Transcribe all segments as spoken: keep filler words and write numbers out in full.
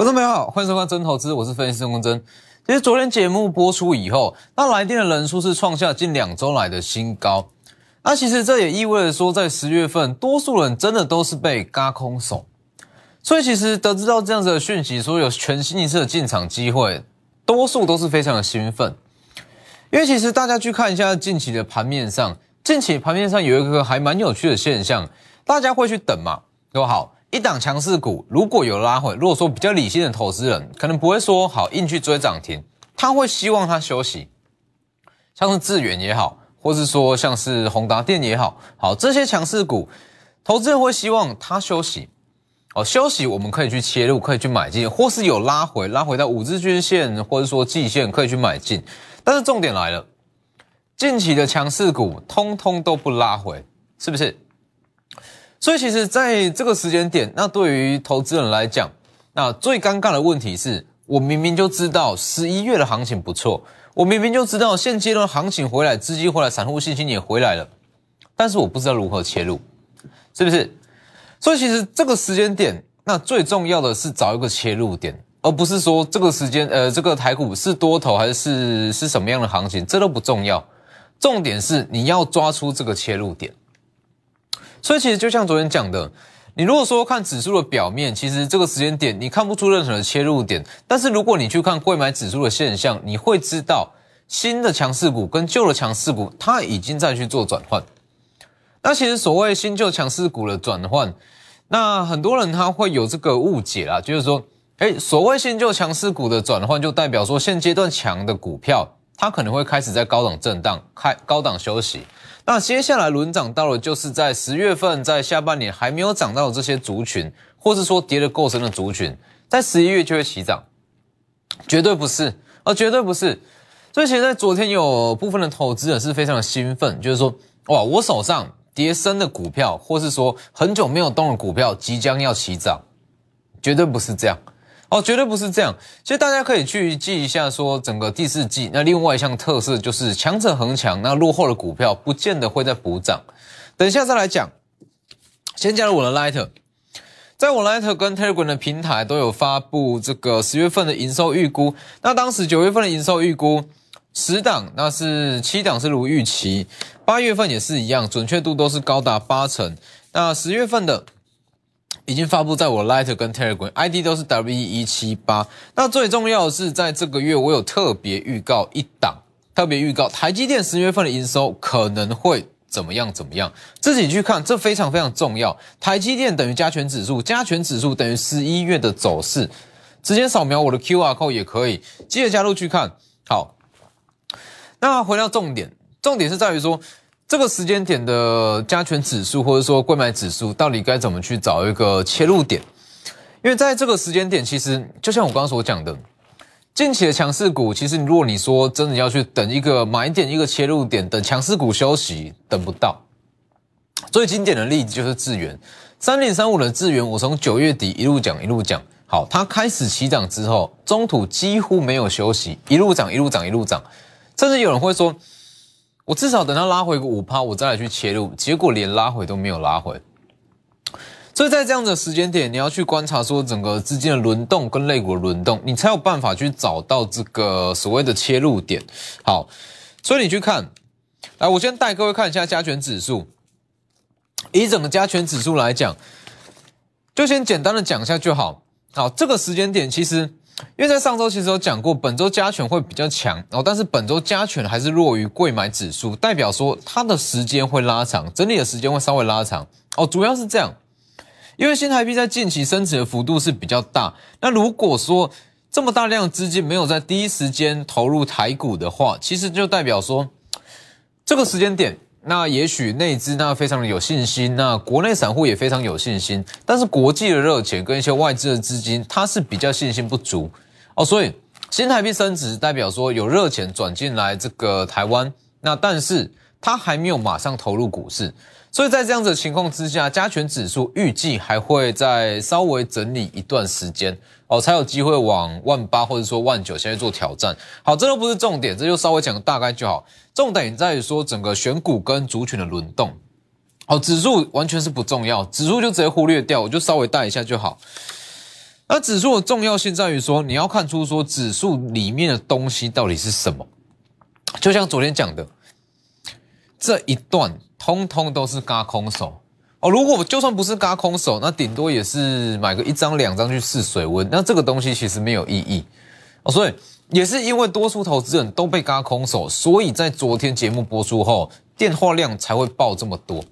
观众朋友好，欢迎收看真投资，我是分析师龚真。其实昨天节目播出以后，那来电的人数是创下近两周来的新高。那其实这也意味着说，在十月份，多数人真的都是被嘎空手。所以其实得知到这样子的讯息，说有全新一次的进场机会，多数都是非常的兴奋。因为其实大家去看一下近期的盘面上，近期盘面上有一个还蛮有趣的现象，大家会去等嘛，说好一档强势股如果有拉回，如果说比较理性的投资人可能不会说好硬去追涨停，他会希望他休息，像是智原也好，或是说像是宏达电也好，好这些强势股，投资人会希望他休息。哦，休息我们可以去切入，可以去买进，或是有拉回，拉回到五日均线或者说季线可以去买进。但是重点来了，近期的强势股通通都不拉回，是不是？所以其实在这个时间点，那对于投资人来讲，那最尴尬的问题是，我明明就知道十一月的行情不错，我明明就知道现阶段行情回来，资金回来，散户信心也回来了，但是我不知道如何切入，是不是？所以其实这个时间点，那最重要的是找一个切入点，而不是说这个时间，呃，这个台股是多头还是是什么样的行情，这都不重要。重点是你要抓出这个切入点。所以其实就像昨天讲的，你如果说看指数的表面，其实这个时间点你看不出任何的切入点，但是如果你去看贵买指数的现象，你会知道新的强势股跟旧的强势股，它已经在去做转换。那其实所谓新旧强势股的转换，那很多人他会有这个误解啦，就是说，诶，所谓新旧强势股的转换，就代表说现阶段强的股票，它可能会开始在高档震荡，开高档休息。那接下来轮涨到的就是在十月份，在下半年还没有涨到的这些族群，或是说跌得够深的族群，在十一月就会起涨，绝对不是，啊，绝对不是。所以其实在昨天有部分的投资人是非常的兴奋，就是说，哇，我手上跌深的股票，或是说很久没有动的股票，即将要起涨，绝对不是这样哦，绝对不是这样。其实大家可以去记一下，说整个第四季，那另外一项特色就是强者恒强，那落后的股票不见得会再补涨。等一下再来讲，先加入我的 Line， 在我 Line 跟 Telegram 的平台都有发布这个十月份的营收预估，那当时九月份的营收预估。十档那是七档是如预期，八月份也是一样，准确度都是高达八成。那十月份的已经发布在我 Line 跟 Telegram， I D 都是 W 一七八。那最重要的是，在这个月我有特别预告一档，特别预告台积电十月份的营收可能会怎么样怎么样，自己去看，这非常非常重要。台积电等于加权指数，加权指数等于十一月的走势，直接扫描我的 Q R code 也可以，记得加入去看。好。那回到重点，重点是在于说，这个时间点的加权指数或者说贵买指数到底该怎么去找一个切入点？因为在这个时间点，其实就像我刚刚所讲的，近期的强势股，其实如果你说真的要去等一个买点、一个切入点，等强势股休息，等不到。最经典的例子就是智原，三零三五的智原，我从九月底一路讲一路讲，好，它开始起涨之后，中途几乎没有休息，一路涨一路涨一路涨。甚至有人会说，我至少等它拉回个 百分之五 我再来去切入，结果连拉回都没有拉回。所以在这样的时间点，你要去观察说整个资金的轮动跟类股的轮动，你才有办法去找到这个所谓的切入点。好，所以你去看，来，我先带各位看一下加权指数。以整个加权指数来讲，就先简单的讲一下就好。好，这个时间点其实因为在上周其实有讲过，本周加权会比较强哦，但是本周加权还是弱于贵买指数，代表说它的时间会拉长，整理的时间会稍微拉长哦，主要是这样，因为新台币在近期升值的幅度是比较大，那如果说这么大量的资金没有在第一时间投入台股的话，其实就代表说这个时间点，那也许内资那非常的有信心，那国内散户也非常有信心，但是国际的热钱跟一些外资的资金，它是比较信心不足哦，所以新台币升值代表说有热钱转进来这个台湾，那但是它还没有马上投入股市，所以在这样子的情况之下，加权指数预计还会再稍微整理一段时间哦，才有机会往万八或者说万九先去做挑战。好，这都不是重点，这就稍微讲大概就好。重点在于说整个选股跟族群的轮动。好，指数完全是不重要，指数就直接忽略掉，我就稍微带一下就好。而指数的重要性在于说，你要看出说指数里面的东西到底是什么。就像昨天讲的，这一段通通都是嘎空手哦。如果就算不是嘎空手，那顶多也是买个一张两张去试水温。那这个东西其实没有意义哦。所以也是因为多数投资人都被嘎空手，所以在昨天节目播出后，电话量才会爆这么多，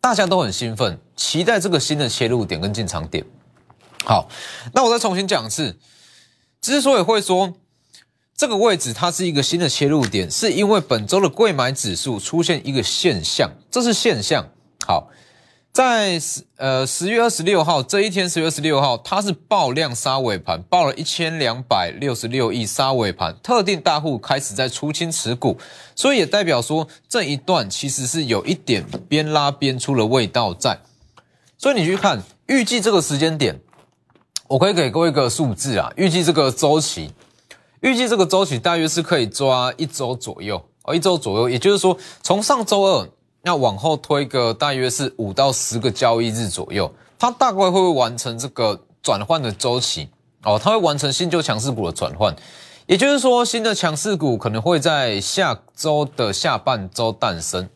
大家都很兴奋，期待这个新的切入点跟进场点。好，那我再重新讲一次，之所以会说这个位置它是一个新的切入点，是因为本周的贵买指数出现一个现象，这是现象。好，在呃十月二十六号这一天十月二十六号，它是爆量杀尾盘，爆了一千两百六十六亿杀尾盘，特定大户开始在出清持股，所以也代表说这一段其实是有一点边拉边出的味道在。所以你去看，预计这个时间点，我可以给各位一个数字啊，预计这个周期，预计这个周期大约是可以抓一周左右哦，一周左右，也就是说从上周二要往后推个大约是五到十个交易日左右，它大概会完成这个转换的周期哦，它会完成新旧强势股的转换，也就是说新的强势股可能会在下周的下半周诞生，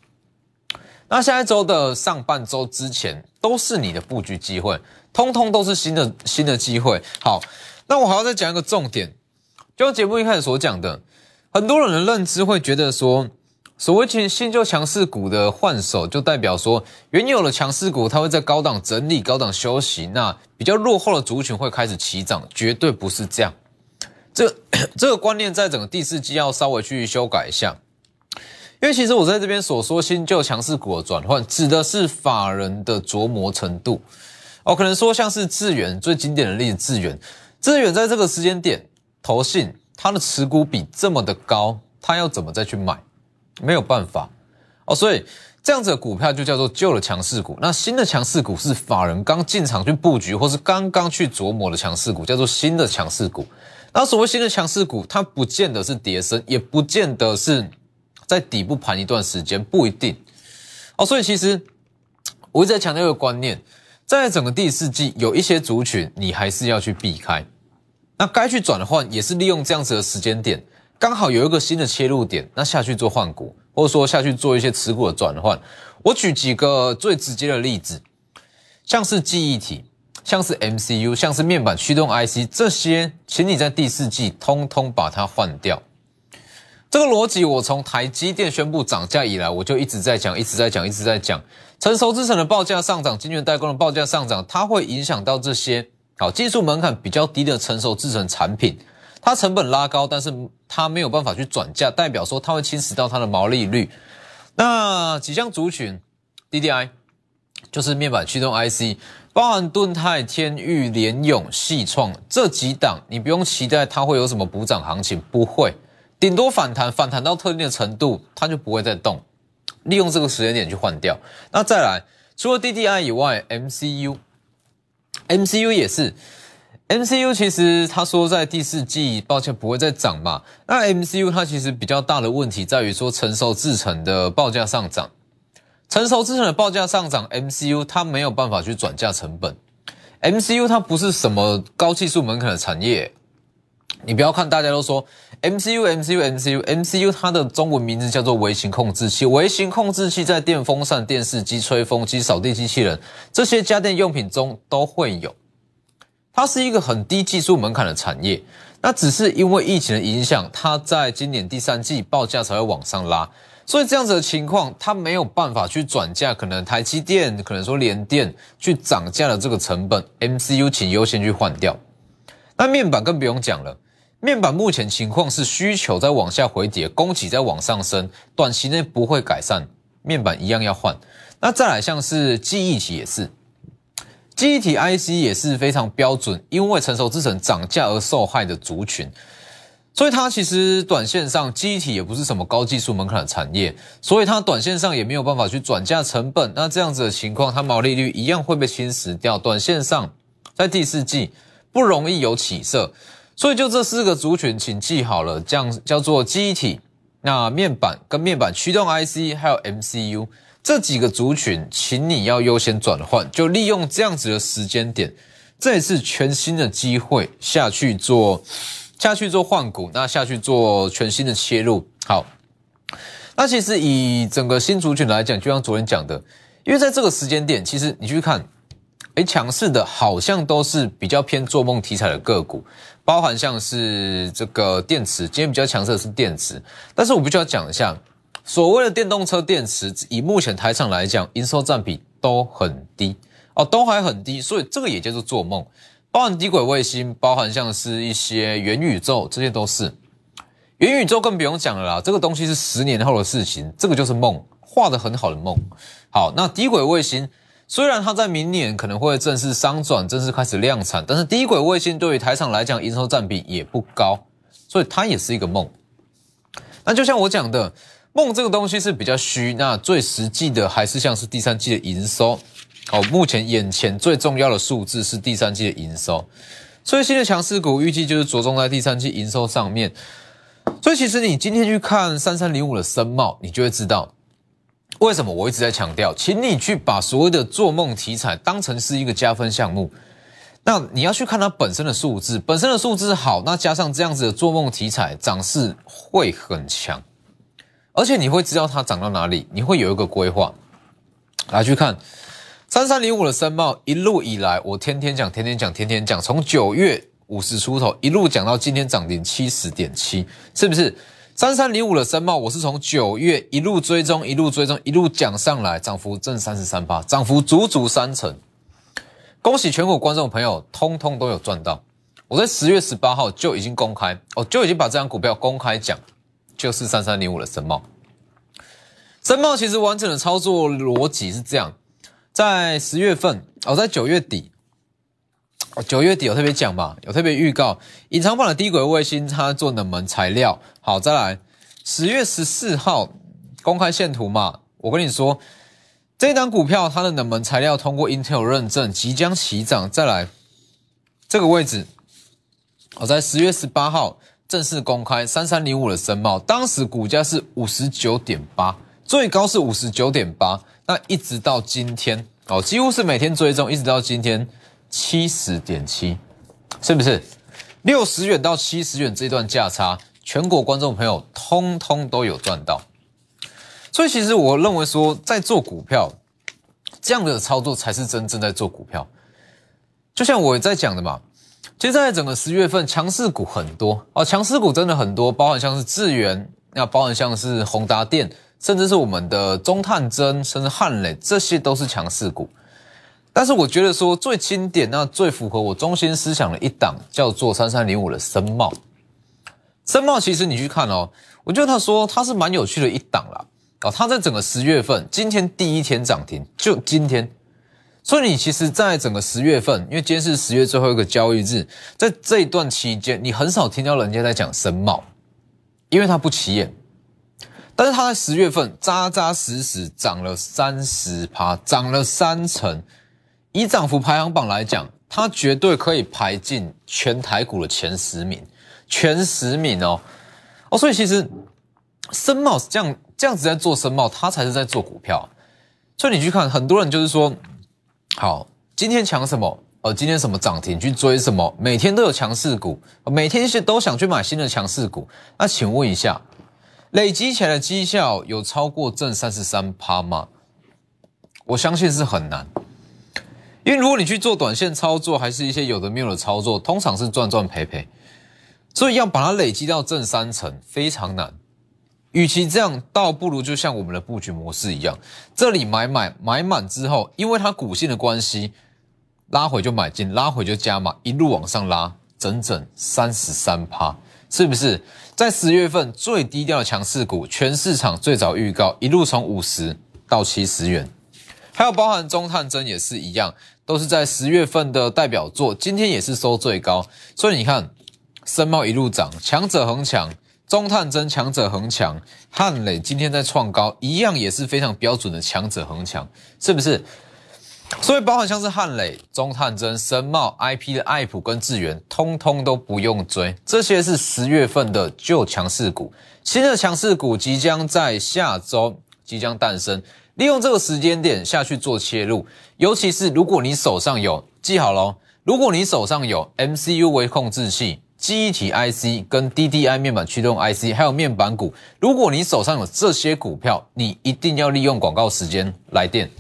那下一周的上半周之前都是你的布局机会，通通都是新的新的机会。好，那我还要再讲一个重点，就像节目一开始所讲的，很多人的认知会觉得说，所谓新旧强势股的换手，就代表说原有的强势股它会在高档整理、高档休息，那比较落后的族群会开始起涨，绝对不是这样。这这个观念在整个第四季要稍微去修改一下，因为其实我在这边所说新旧强势股的转换，指的是法人的琢磨程度。哦，可能说像是智原，最经典的例子，智原，智原在这个时间点，投信它的持股比这么的高，它要怎么再去买？没有办法哦，所以这样子的股票就叫做旧的强势股。那新的强势股是法人刚进场去布局，或是刚刚去琢磨的强势股，叫做新的强势股。那所谓新的强势股，它不见得是跌升，也不见得是在底部盘一段时间，不一定哦。所以其实我一直在强调一个观念。在整个第四季，有一些族群你还是要去避开，那该去转换也是利用这样子的时间点，刚好有一个新的切入点，那下去做换股，或者说下去做一些持股的转换。我举几个最直接的例子，像是记忆体，像是 M C U， 像是面板驱动 I C， 这些请你在第四季通通把它换掉。这个逻辑我从台积电宣布涨价以来，我就一直在讲一直在讲一直在讲，成熟制程的报价上涨，晶圆代工的报价上涨，它会影响到这些好技术门槛比较低的成熟制程产品，它成本拉高，但是它没有办法去转价，代表说它会侵蚀到它的毛利率。那几项族群 D D I 就是面板驱动 I C， 包含敦泰、天钰、联咏、矽创这几档，你不用期待它会有什么补涨行情，不会，顶多反弹，反弹到特定的程度，它就不会再动。利用这个时间点去换掉。那再来，除了 D D I 以外 ，M C U，M C U 也是 ，M C U 其实他说在第四季，抱歉不会再涨嘛。那 M C U 它其实比较大的问题在于说成熟制程的报价上涨，成熟制程的报价上涨 ，M C U 它没有办法去转嫁成本 ，M C U 它不是什么高技术门槛的产业。你不要看大家都说 M C U M C U M C U M C U， 它的中文名字叫做微型控制器，微型控制器在电风扇、电视机、吹风机、扫地机器人这些家电用品中都会有，它是一个很低技术门槛的产业，那只是因为疫情的影响，它在今年第三季报价才会往上拉，所以这样子的情况它没有办法去转嫁可能台积电、可能说联电去涨价的这个成本， M C U 请优先去换掉。那面板更不用讲了，面板目前情况是需求在往下回跌，供给在往上升，短期内不会改善，面板一样要换。那再来像是记忆体也是，记忆体 I C 也是非常标准，因为成熟制程涨价而受害的族群，所以它其实短线上记忆体也不是什么高技术门槛的产业，所以它短线上也没有办法去转嫁成本，那这样子的情况，它毛利率一样会被侵蚀掉，短线上在第四季不容易有起色。所以就这四个族群请记好了，这样叫做记忆体，那面板跟面板驱动 I C 还有 M C U 这几个族群，请你要优先转换，就利用这样子的时间点这一次全新的机会下去做下去做换股，那下去做全新的切入。好，那其实以整个新族群来讲，就像昨天讲的，因为在这个时间点，其实你去看，诶，强势的好像都是比较偏做梦题材的个股，包含像是这个电池，今天比较强势的是电池，但是我必须要讲一下，所谓的电动车电池，以目前台厂来讲，营收占比都很低哦，都还很低，所以这个也叫做做梦，包含低轨卫星，包含像是一些元宇宙，这些都是。元宇宙更不用讲了啦，这个东西是十年后的事情，这个就是梦，画得很好的梦。好，那低轨卫星虽然它在明年可能会正式商转，正式开始量产，但是低轨卫星对于台厂来讲营收占比也不高，所以它也是一个梦。那就像我讲的，梦这个东西是比较虚，那最实际的还是像是第三季的营收。好，目前眼前最重要的数字是第三季的营收，所以新的强势股预计就是着重在第三季营收上面。所以其实你今天去看三三零五的森茂，你就会知道为什么我一直在强调，请你去把所谓的做梦题材当成是一个加分项目。那你要去看它本身的数字，本身的数字好，那加上这样子的做梦题材，涨势会很强，而且你会知道它涨到哪里，你会有一个规划。来去看三三零五的森茂，一路以来我天天讲天天讲天天讲，从九月五十出头一路讲到今天涨停 七十点七， 是不是三三零五的森茂我是从九月一路追踪一路追踪一路讲上来，涨幅正 百分之三十三， 涨幅足足三成。恭喜全国观众朋友通通都有赚到。我在十月十八号就已经公开哦，就已经把这张股票公开讲，就是三三零五的森茂。森茂其实完整的操作逻辑是这样，在十月份哦，在九月底九月底有特别讲嘛，有特别预告隐藏版的低轨卫星，它做冷门材料。好，再来十月十四号公开线图嘛，我跟你说这一档股票它的冷门材料通过 Intel 认证，即将起涨。再来这个位置我在十月十八号正式公开三三零五的森茂，当时股价是 五十九点八， 最高是 五十九点八， 那一直到今天哦，几乎是每天追踪，一直到今天七十点七， 是不是六十元到七十元这段价差，全国观众朋友通通都有赚到。所以其实我认为说，在做股票这样的操作才是真正在做股票。就像我在讲的嘛，其实在整个十月份强势股很多哦，强势股真的很多，包含像是智原，那包含像是宏达电，甚至是我们的中探针，甚至汉磊，这些都是强势股。但是我觉得说最经典，那最符合我中心思想的一档叫做三三零五的森茂。森茂其实你去看哦，我觉得他说他是蛮有趣的一档啦。哦，他在整个十月份今天第一天涨停，就今天。所以你其实在整个十月份，因为今天是十月最后一个交易日，在这一段期间你很少听到人家在讲森茂，因为他不起眼。但是他在十月份扎扎实实涨了 百分之三十， 涨了三成。以涨幅排行榜来讲，它绝对可以排进全台股的前十名，前十名哦。哦，所以其实森茂这样这样子在做森茂，它才是在做股票。所以你去看，很多人就是说，好，今天抢什么？呃，今天什么涨停去追什么？每天都有强势股，每天都想去买新的强势股。那请问一下，累积起来的绩效有超过正 百分之三十三 吗？我相信是很难。因为如果你去做短线操作，还是一些有的没有的操作，通常是赚赚赔赔，所以要把它累积到正三成非常难。与其这样，倒不如就像我们的布局模式一样，这里买买买满之后，因为它股性的关系，拉回就买进，拉回就加码，一路往上拉，整整 百分之三十三， 是不是？在十月份最低调的强势股，全市场最早预告，一路从五十到七十元。还有包含中探针也是一样，都是在十月份的代表作，今天也是收最高。所以你看森茂一路涨，强者恒强，中探针强者恒强，汉磊今天在创高，一样也是非常标准的强者恒强，是不是？所以包含像是汉磊、中探针、森茂、I P 的爱普跟智原，通通都不用追，这些是十月份的旧强势股。新的强势股即将在下周即将诞生，利用这个时间点下去做切入，尤其是如果你手上有，记好咯，如果你手上有 M C U 微控制器、记忆体 I C 跟 D D I 面板驱动 I C， 还有面板股，如果你手上有这些股票，你一定要利用广告时间来电。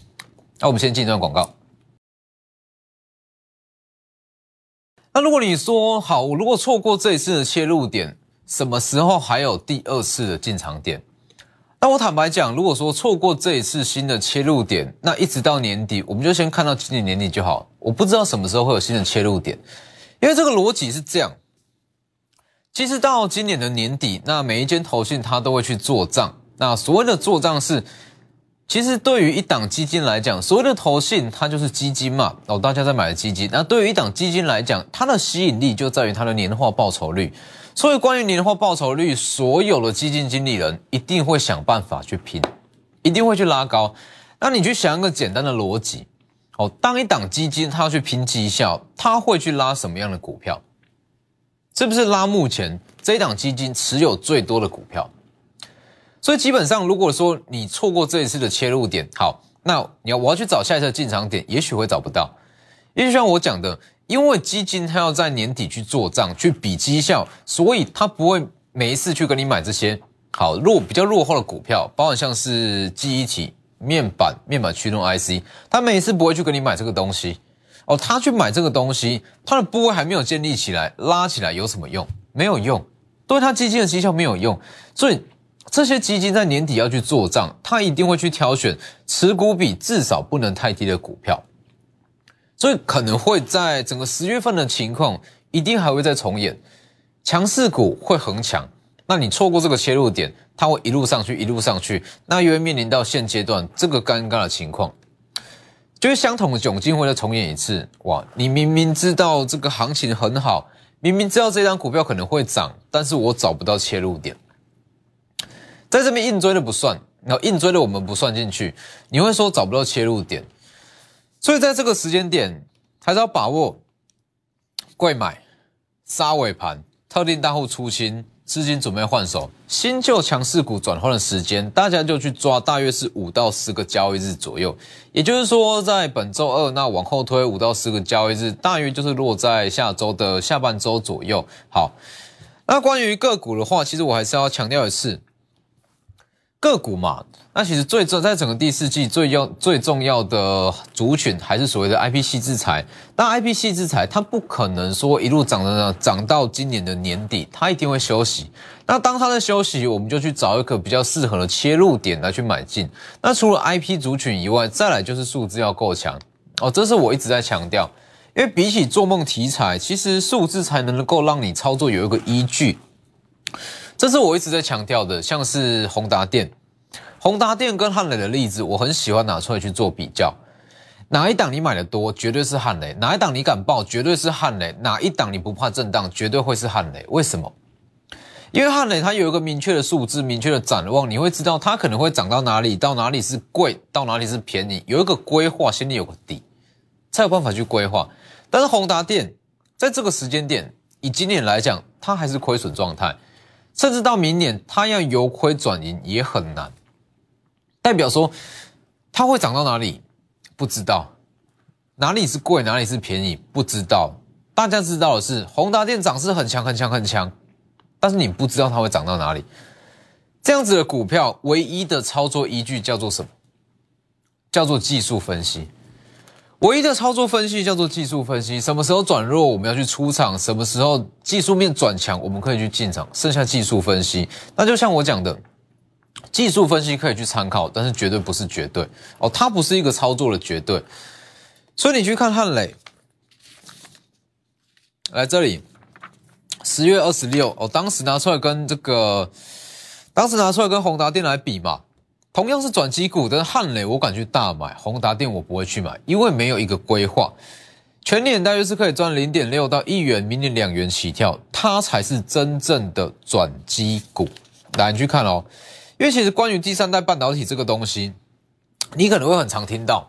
那我们先进一段广告。 那如果你说好，我如果错过这一次的切入点，什么时候还有第二次的进场点？那我坦白讲，如果说错过这一次新的切入点，那一直到年底，我们就先看到今年年底就好。我不知道什么时候会有新的切入点，因为这个逻辑是这样。其实到今年的年底，那每一间投信它都会去做账。那所谓的做账是，其实对于一档基金来讲，所谓的投信它就是基金嘛，哦，大家在买的基金。那对于一档基金来讲，它的吸引力就在于它的年化报酬率。所以关于年化报酬率，所有的基金经理人一定会想办法去拼，一定会去拉高。那你去想一个简单的逻辑，哦，当一档基金它要去拼绩效，它会去拉什么样的股票？是不是拉目前这一档基金持有最多的股票？ 所以基本上，如果说你错过这一次的切入点，好，那你要我要去找下一次的进场点，也许会找不到。因为就像我讲的，因为基金它要在年底去做账、去比绩效，所以它不会每一次去跟你买这些好弱比较落后的股票，包含像是记忆体、面板、面板驱动 I C， 它每一次不会去跟你买这个东西。哦，它去买这个东西，它的部位还没有建立起来、拉起来有什么用？没有用，对它基金的绩效没有用，所以。 这些基金在年底要去做账，他一定会去挑选持股比至少不能太低的股票，所以可能会在整个十月份的情况，一定还会再重演，强势股会很强，那你错过这个切入点，它会一路上去，一路上去，那又会面临到现阶段这个尴尬的情况，就是相同的窘境会再重演一次。哇，你明明知道这个行情很好，明明知道这张股票可能会涨，但是我找不到切入点。 在这边硬追的不算，然后硬追的我们不算进去，你会说找不到切入点，所以在这个时间点还是要把握，贵买、杀尾盘、特定大户出清、资金准备换手、新旧强势股转换的时间，大家就去抓，大约是五到十个交易日左右，也就是说在本周二那往后推五到十个交易日，大约就是落在下周的下半周左右。好，那关于个股的话，其实我还是要强调一次。 个股嘛，那其实最重在整个第四季最要最重要的族群还是所谓的 I P C 制裁。那 I P C 制裁它不可能说一路涨涨涨到今年的年底，它一定会休息。那当它在休息，我们就去找一个比较适合的切入点来去买进。那除了 I P 族群以外，再来就是数字要够强哦，这是我一直在强调，因为比起做梦题材，其实数字才能够让你操作有一个依据。 这是我一直在强调的，像是宏达电、宏达电跟汉磊的例子，我很喜欢拿出来去做比较。哪一档你买的多，绝对是汉磊；哪一档你敢报，绝对是汉磊；哪一档你不怕震荡，绝对会是汉磊。为什么？因为汉磊它有一个明确的数字、明确的展望，你会知道它可能会涨到哪里，到哪里是贵，到哪里是便宜，有一个规划，心里有个底，才有办法去规划。但是宏达电在这个时间点，以今年来讲，它还是亏损状态。 甚至到明年，它要由亏转盈也很难。代表说，它会涨到哪里？不知道，哪里是贵，哪里是便宜，不知道。大家知道的是，宏达电涨势很强、很强、很强，但是你不知道它会涨到哪里。这样子的股票，唯一的操作依据叫做什么？叫做技术分析。唯一的操作分析叫做技术分析。什么时候转弱，我们要去出场；什么时候技术面转强，我们可以去进场。剩下技术分析，那就像我讲的，技术分析可以去参考，但是绝对不是绝对哦，它不是一个操作的绝对。所以你去看汉磊，来这里， 十月二十六哦，当时拿出来跟这个，当时拿出来跟宏达电来比嘛。 同样是转机股，但是汉磊我敢去大买，宏达电我不会去买，因为没有一个规划。全年大约是可以赚 零点六到一元，明年两元起跳，它才是真正的转机股。来，你去看哦，因为其实关于第三代半导体这个东西，你可能会很常听到，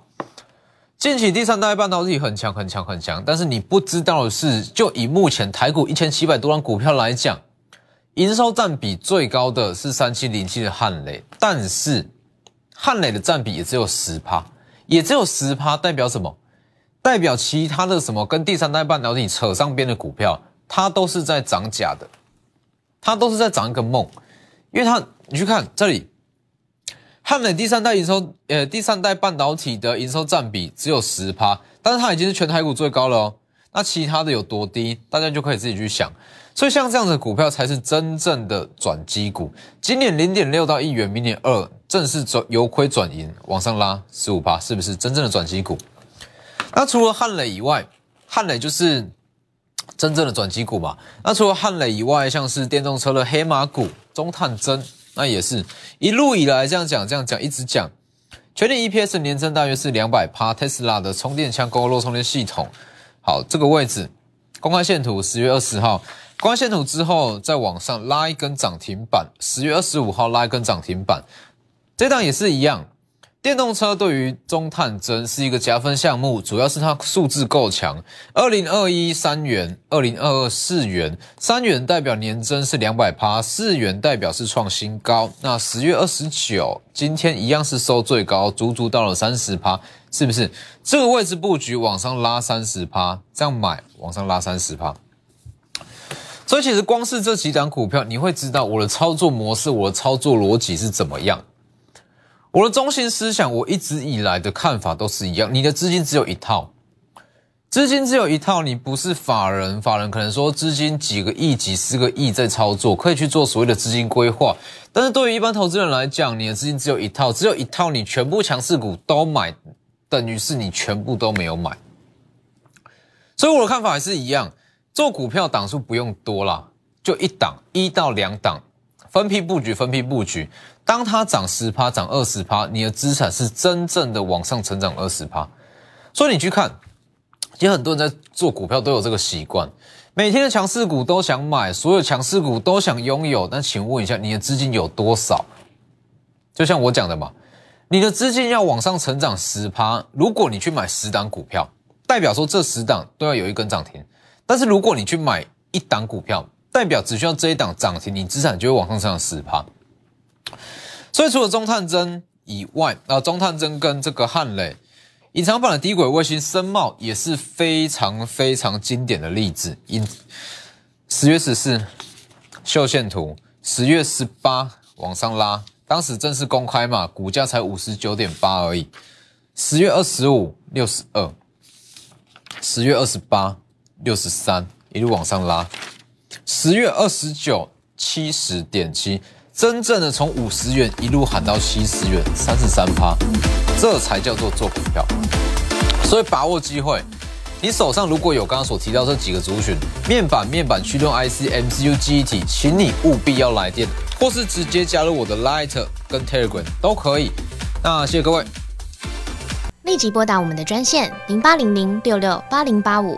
近期第三代半导体很强、很强、很强，但是你不知道的是，就以目前台股一千七百多张股票来讲。 营收占比最高的是三七零七的汉磊，但是汉磊的占比也只有 百分之十，也只有 百分之十，代表什么？代表其他的什么跟第三代半导体扯上边的股票，它都是在涨假的，它都是在涨一个梦。因为它，你去看这里，汉磊第三代营收，呃，第三代半导体的营收占比只有 百分之十， 但是它已经是全台股最高了哦。那其他的有多低，大家就可以自己去想。所以像这样的股票才是真正的转机股。今年 零点六 到一元，明年二正式由亏转盈，往上拉 百分之十五， 是不是真正的转机股？那除了汉磊以外，汉磊就是真正的转机股嘛。那除了汉磊以外，像是电动车的黑马股中探针，那也是一路以来这样讲这样讲一直讲。全年 E P S 年增大约是 百分之两百，Tesla 的充电枪高落充电系统。好，这个位置公开线图十月二十号，公开线图之后再往上拉一根涨停板，十月二十五号拉一根涨停板。这档也是一样，电动车对于中探针是一个加分项目，主要是它数字够强，二零二一三元，二零二二四元，三元代表年增是 百分之两百， 四元代表是创新高。那十月二十九今天一样是收最高，足足到了 百分之三十，是不是？这个位置布局往上拉 百分之三十， 这样买往上拉 百分之三十。 所以其实光是这几档股票，你会知道我的操作模式，我的操作逻辑是怎么样。我的中心思想，我一直以来的看法都是一样，你的资金只有一套。资金只有一套，你不是法人，法人可能说资金几个亿、几十个亿在操作，可以去做所谓的资金规划。但是对于一般投资人来讲，你的资金只有一套，只有一套，你全部强势股都买，等于是你全部都没有买。所以我的看法还是一样，做股票档数不用多啦，就一档，一到两档，分批布局，分批布局。当它涨 百分之十， 涨 百分之二十， 你的资产是真正的往上成长 百分之二十。 所以你去看，其实很多人在做股票都有这个习惯，每天的强势股都想买，所有强势股都想拥有，但请问一下，你的资金有多少？就像我讲的嘛，你的资金要往上成长 百分之十， 如果你去买十档股票，代表说这十档都要有一根涨停。但是如果你去买一档股票，代表只需要这一档涨停，你资产就会往上成长 百分之十。 所以除了中探针以外，啊，中探针跟这个汉磊隐藏版的低轨卫星深茂也是非常非常经典的例子。十月十四秀线图，十月十八往上拉，当时正式公开嘛，股价才 五十九点八 而已。十月二十五 六十二， 十月二十八 六十三， 一路往上拉。十月二十九 七十点七， 真正的从五十元一路喊到七十元 百分之三十三， 这才叫做做股票。所以把握机会，你手上如果有刚刚所提到这几个族群，面板、面板驱动 I C、M C U、记忆体，请你务必要来电，或是直接加入我的 Line 跟 Telegram 都可以。那谢谢各位，立即拨打我们的专线零八零零六六八零八五